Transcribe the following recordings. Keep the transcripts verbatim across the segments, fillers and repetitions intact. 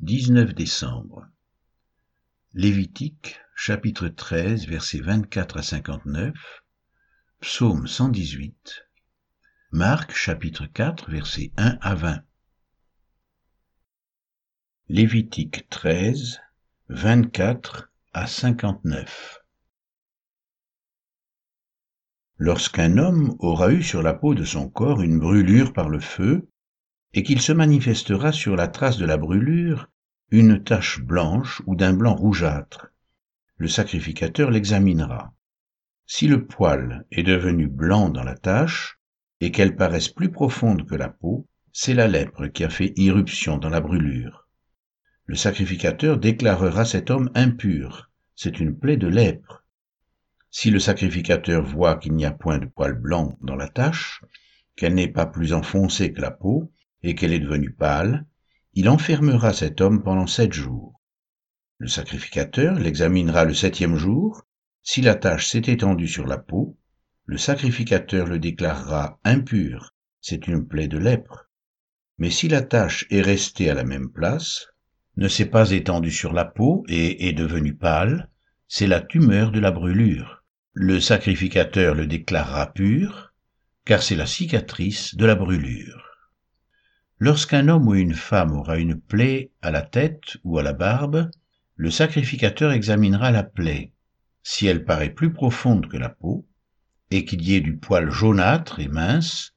dix-neuf décembre. Lévitique, chapitre treize, versets vingt-quatre à cinquante-neuf, Psaume cent dix-huit, Marc, chapitre quatre, versets un à vingt. Lévitique treize, vingt-quatre à cinquante-neuf. Lorsqu'un homme aura eu sur la peau de son corps une brûlure par le feu, et qu'il se manifestera sur la trace de la brûlure une tache blanche ou d'un blanc rougeâtre, le sacrificateur l'examinera. Si le poil est devenu blanc dans la tache, et qu'elle paraisse plus profonde que la peau, c'est la lèpre qui a fait irruption dans la brûlure. Le sacrificateur déclarera cet homme impur, c'est une plaie de lèpre. Si le sacrificateur voit qu'il n'y a point de poil blanc dans la tache, qu'elle n'est pas plus enfoncée que la peau, et qu'elle est devenue pâle, il enfermera cet homme pendant sept jours. Le sacrificateur l'examinera le septième jour. Si la tache s'est étendue sur la peau, le sacrificateur le déclarera impur, c'est une plaie de lèpre. Mais si la tache est restée à la même place, ne s'est pas étendue sur la peau et est devenue pâle, c'est la tumeur de la brûlure. Le sacrificateur le déclarera pur, car c'est la cicatrice de la brûlure. Lorsqu'un homme ou une femme aura une plaie à la tête ou à la barbe, le sacrificateur examinera la plaie. Si elle paraît plus profonde que la peau, et qu'il y ait du poil jaunâtre et mince,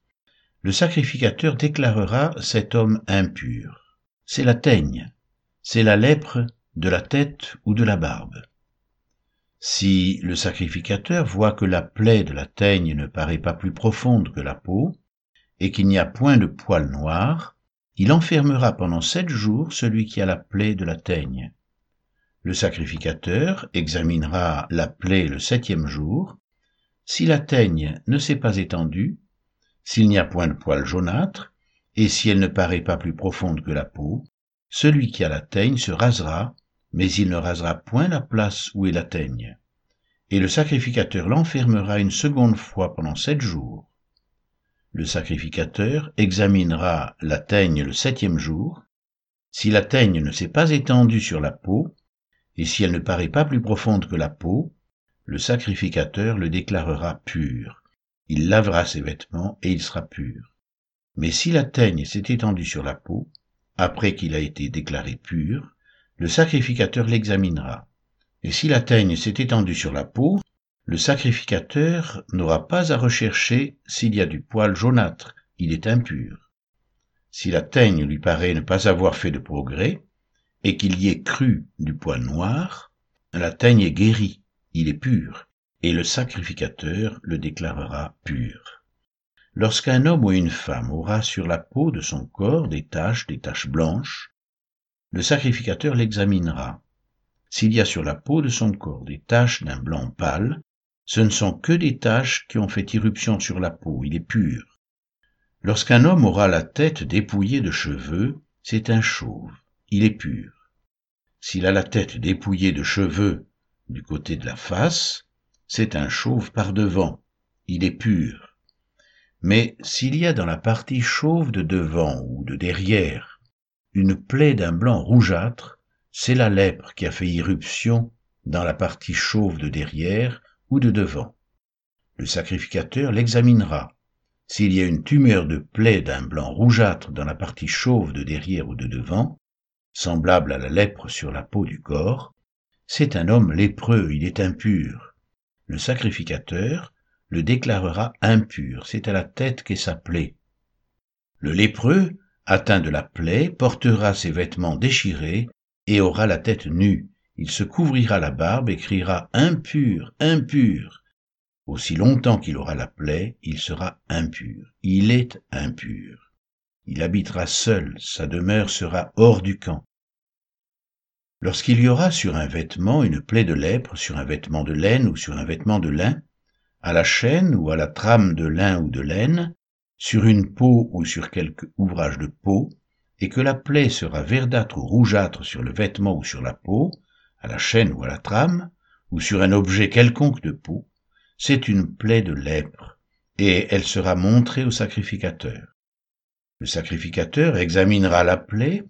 le sacrificateur déclarera cet homme impur. C'est la teigne, c'est la lèpre de la tête ou de la barbe. Si le sacrificateur voit que la plaie de la teigne ne paraît pas plus profonde que la peau, et qu'il n'y a point de poil noir, il enfermera pendant sept jours celui qui a la plaie de la teigne. Le sacrificateur examinera la plaie le septième jour. Si la teigne ne s'est pas étendue, s'il n'y a point de poil jaunâtre, et si elle ne paraît pas plus profonde que la peau, celui qui a la teigne se rasera, mais il ne rasera point la place où est la teigne. Et le sacrificateur l'enfermera une seconde fois pendant sept jours. Le sacrificateur examinera la teigne le septième jour. Si la teigne ne s'est pas étendue sur la peau, et si elle ne paraît pas plus profonde que la peau, le sacrificateur le déclarera pur. Il lavera ses vêtements et il sera pur. Mais si la teigne s'est étendue sur la peau, après qu'il a été déclaré pur, le sacrificateur l'examinera. Et si la teigne s'est étendue sur la peau, le sacrificateur n'aura pas à rechercher s'il y a du poil jaunâtre, il est impur. Si la teigne lui paraît ne pas avoir fait de progrès, et qu'il y ait cru du poil noir, la teigne est guérie, il est pur, et le sacrificateur le déclarera pur. Lorsqu'un homme ou une femme aura sur la peau de son corps des taches, des taches blanches, le sacrificateur l'examinera. S'il y a sur la peau de son corps des taches d'un blanc pâle, ce ne sont que des taches qui ont fait irruption sur la peau, il est pur. Lorsqu'un homme aura la tête dépouillée de cheveux, c'est un chauve, il est pur. S'il a la tête dépouillée de cheveux du côté de la face, c'est un chauve par devant, il est pur. Mais s'il y a dans la partie chauve de devant ou de derrière, une plaie d'un blanc rougeâtre, c'est la lèpre qui a fait irruption dans la partie chauve de derrière ou de devant. Le sacrificateur l'examinera. S'il y a une tumeur de plaie d'un blanc rougeâtre dans la partie chauve de derrière ou de devant, semblable à la lèpre sur la peau du corps, c'est un homme lépreux, il est impur. Le sacrificateur le déclarera impur, c'est à la tête qu'est sa plaie. Le lépreux, atteint de la plaie, portera ses vêtements déchirés et aura la tête nue. Il se couvrira la barbe et criera « Impur, impur !» Aussi longtemps qu'il aura la plaie, il sera impur. Il est impur. Il habitera seul, sa demeure sera hors du camp. Lorsqu'il y aura sur un vêtement une plaie de lèpre, sur un vêtement de laine ou sur un vêtement de lin, à la chaîne ou à la trame de lin ou de laine, sur une peau ou sur quelque ouvrage de peau, et que la plaie sera verdâtre ou rougeâtre sur le vêtement ou sur la peau, à la chaîne ou à la trame, ou sur un objet quelconque de peau, c'est une plaie de lèpre, et elle sera montrée au sacrificateur. Le sacrificateur examinera la plaie,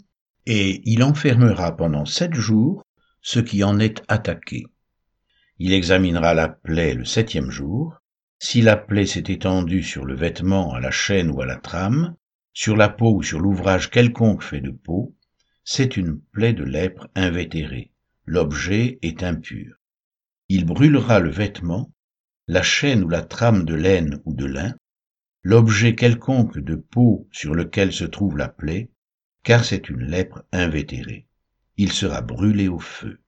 et il enfermera pendant sept jours ce qui en est attaqué. Il examinera la plaie le septième jour. Si la plaie s'est étendue sur le vêtement, à la chaîne ou à la trame, sur la peau ou sur l'ouvrage quelconque fait de peau, c'est une plaie de lèpre invétérée. L'objet est impur. Il brûlera le vêtement, la chaîne ou la trame de laine ou de lin, l'objet quelconque de peau sur lequel se trouve la plaie, car c'est une lèpre invétérée. Il sera brûlé au feu.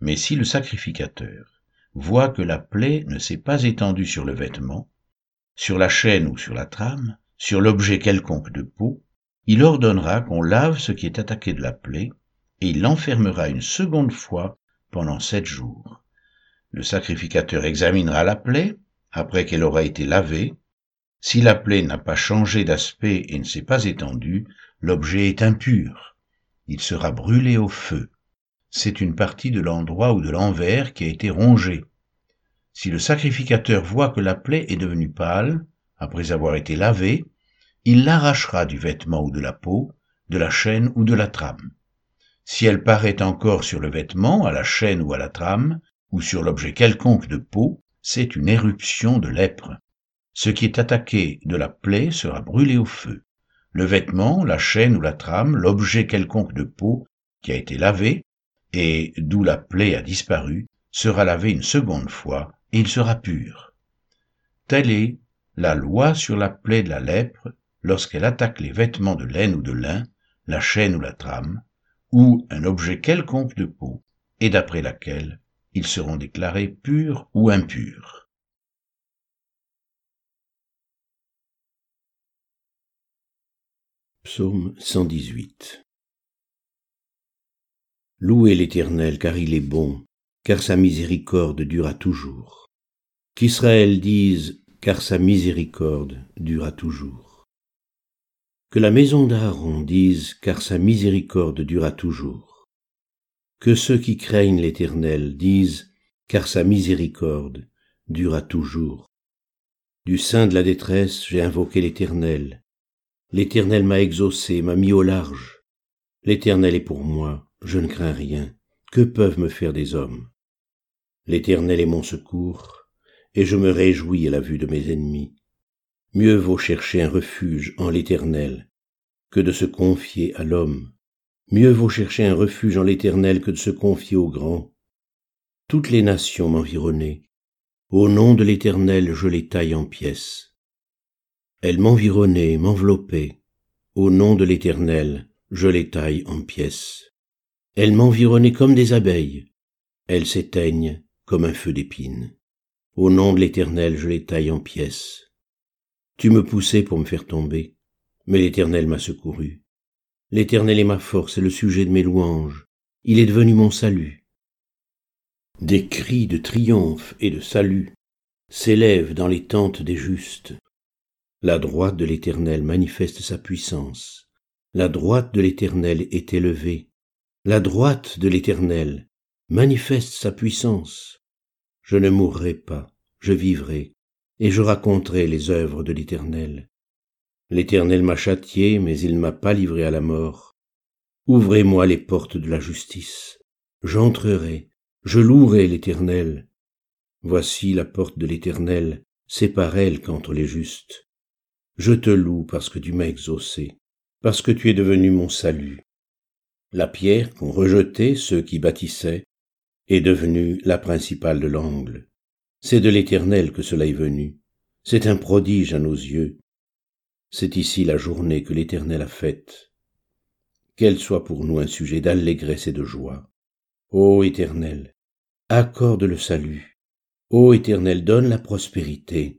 Mais si le sacrificateur voit que la plaie ne s'est pas étendue sur le vêtement, sur la chaîne ou sur la trame, sur l'objet quelconque de peau, il ordonnera qu'on lave ce qui est attaqué de la plaie, et il l'enfermera une seconde fois pendant sept jours. Le sacrificateur examinera la plaie, après qu'elle aura été lavée. Si la plaie n'a pas changé d'aspect et ne s'est pas étendue, l'objet est impur. Il sera brûlé au feu. C'est une partie de l'endroit ou de l'envers qui a été rongée. Si le sacrificateur voit que la plaie est devenue pâle, après avoir été lavée, il l'arrachera du vêtement ou de la peau, de la chaîne ou de la trame. Si elle paraît encore sur le vêtement, à la chaîne ou à la trame, ou sur l'objet quelconque de peau, c'est une éruption de lèpre. Ce qui est attaqué de la plaie sera brûlé au feu. Le vêtement, la chaîne ou la trame, l'objet quelconque de peau qui a été lavé, et d'où la plaie a disparu, sera lavé une seconde fois, et il sera pur. Telle est la loi sur la plaie de la lèpre lorsqu'elle attaque les vêtements de laine ou de lin, la chaîne ou la trame, ou un objet quelconque de peau, et d'après laquelle ils seront déclarés purs ou impurs. Psaume cent dix-huit. Louez l'Éternel, car il est bon, car sa miséricorde dure à toujours. Qu'Israël dise, car sa miséricorde dure à toujours. Que la maison d'Aaron dise, car sa miséricorde dure à toujours. Que ceux qui craignent l'Éternel disent, car sa miséricorde dure à toujours. Du sein de la détresse, j'ai invoqué l'Éternel. L'Éternel m'a exaucé, m'a mis au large. L'Éternel est pour moi, je ne crains rien. Que peuvent me faire des hommes? L'Éternel est mon secours, et je me réjouis à la vue de mes ennemis. Mieux vaut chercher un refuge en l'Éternel que de se confier à l'homme. Mieux vaut chercher un refuge en l'Éternel que de se confier au grand. Toutes les nations m'environnaient. Au nom de l'Éternel, je les taille en pièces. Elles m'environnaient, m'enveloppaient. Au nom de l'Éternel, je les taille en pièces. Elles m'environnaient comme des abeilles. Elles s'éteignent comme un feu d'épines. Au nom de l'Éternel, je les taille en pièces. Tu me poussais pour me faire tomber, mais l'Éternel m'a secouru. L'Éternel est ma force et le sujet de mes louanges. Il est devenu mon salut. Des cris de triomphe et de salut s'élèvent dans les tentes des justes. La droite de l'Éternel manifeste sa puissance. La droite de l'Éternel est élevée. La droite de l'Éternel manifeste sa puissance. Je ne mourrai pas, je vivrai, et je raconterai les œuvres de l'Éternel. L'Éternel m'a châtié, mais il ne m'a pas livré à la mort. Ouvrez-moi les portes de la justice. J'entrerai, je louerai l'Éternel. Voici la porte de l'Éternel, c'est par elle qu'entrent les justes. Je te loue parce que tu m'as exaucé, parce que tu es devenu mon salut. La pierre qu'ont rejetée ceux qui bâtissaient est devenue la principale de l'angle. C'est de l'Éternel que cela est venu. C'est un prodige à nos yeux. C'est ici la journée que l'Éternel a faite. Qu'elle soit pour nous un sujet d'allégresse et de joie. Ô Éternel, accorde le salut. Ô Éternel, donne la prospérité.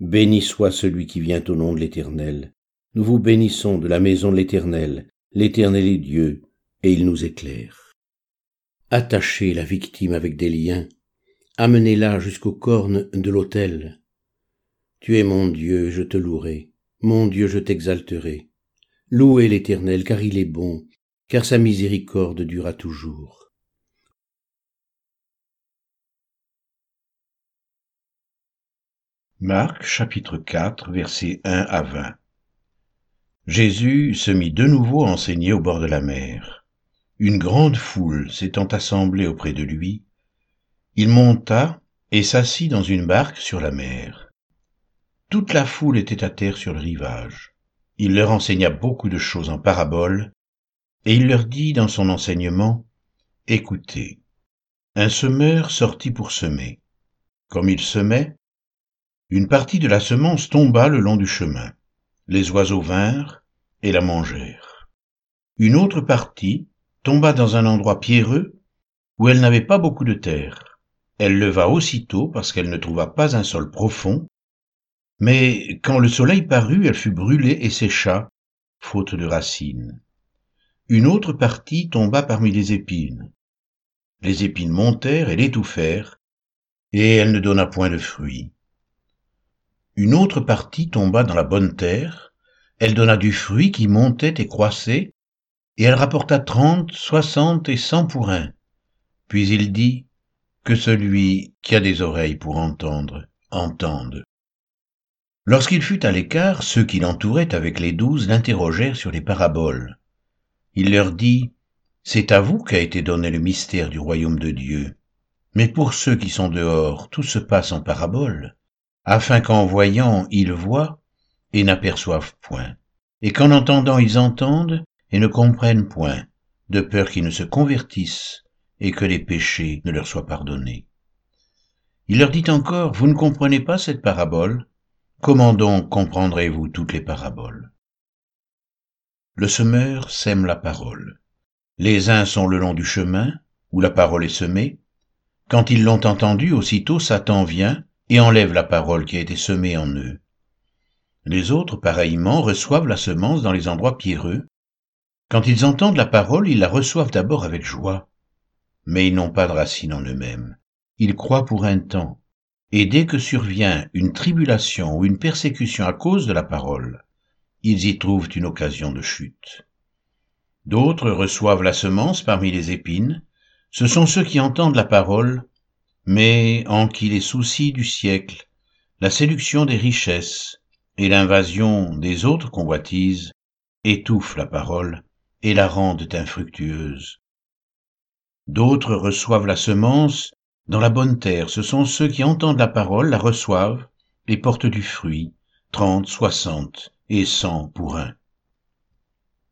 Béni soit celui qui vient au nom de l'Éternel. Nous vous bénissons de la maison de l'Éternel. L'Éternel est Dieu, et il nous éclaire. Attachez la victime avec des liens. Amenez-la jusqu'aux cornes de l'autel. Tu es mon Dieu, je te louerai. Mon Dieu, je t'exalterai. Louez l'Éternel, car il est bon, car sa miséricorde durera toujours. Marc, chapitre quatre, versets un à vingt. Jésus se mit de nouveau à enseigner au bord de la mer. Une grande foule s'étant assemblée auprès de lui, il monta et s'assit dans une barque sur la mer. Toute la foule était à terre sur le rivage. Il leur enseigna beaucoup de choses en paraboles, et il leur dit dans son enseignement, « Écoutez, un semeur sortit pour semer. Comme il semait, une partie de la semence tomba le long du chemin. Les oiseaux vinrent et la mangèrent. Une autre partie tomba dans un endroit pierreux où elle n'avait pas beaucoup de terre. Elle leva aussitôt parce qu'elle ne trouva pas un sol profond, mais quand le soleil parut, elle fut brûlée et sécha, faute de racines. Une autre partie tomba parmi les épines. Les épines montèrent et l'étouffèrent, et elle ne donna point de fruits. Une autre partie tomba dans la bonne terre, elle donna du fruit qui montait et croissait, et elle rapporta trente, soixante et cent pour un. Puis il dit, que celui qui a des oreilles pour entendre, entende. Lorsqu'il fut à l'écart, ceux qui l'entouraient avec les douze l'interrogèrent sur les paraboles. Il leur dit, « C'est à vous qu'a été donné le mystère du royaume de Dieu. Mais pour ceux qui sont dehors, tout se passe en paraboles, afin qu'en voyant, ils voient et n'aperçoivent point, et qu'en entendant, ils entendent et ne comprennent point, de peur qu'ils ne se convertissent et que les péchés ne leur soient pardonnés. » Il leur dit encore, « Vous ne comprenez pas cette parabole ? Comment donc comprendrez-vous toutes les paraboles ? » Le semeur sème la parole. Les uns sont le long du chemin, où la parole est semée. Quand ils l'ont entendue, aussitôt Satan vient et enlève la parole qui a été semée en eux. Les autres, pareillement, reçoivent la semence dans les endroits pierreux. Quand ils entendent la parole, ils la reçoivent d'abord avec joie. Mais ils n'ont pas de racine en eux-mêmes. Ils croient pour un temps. Et dès que survient une tribulation ou une persécution à cause de la parole, ils y trouvent une occasion de chute. D'autres reçoivent la semence parmi les épines. Ce sont ceux qui entendent la parole, mais en qui les soucis du siècle, la séduction des richesses et l'invasion des autres convoitises étouffent la parole et la rendent infructueuse. D'autres reçoivent la semence dans la bonne terre. Ce sont ceux qui entendent la parole, la reçoivent et portent du fruit, trente, soixante et cent pour un.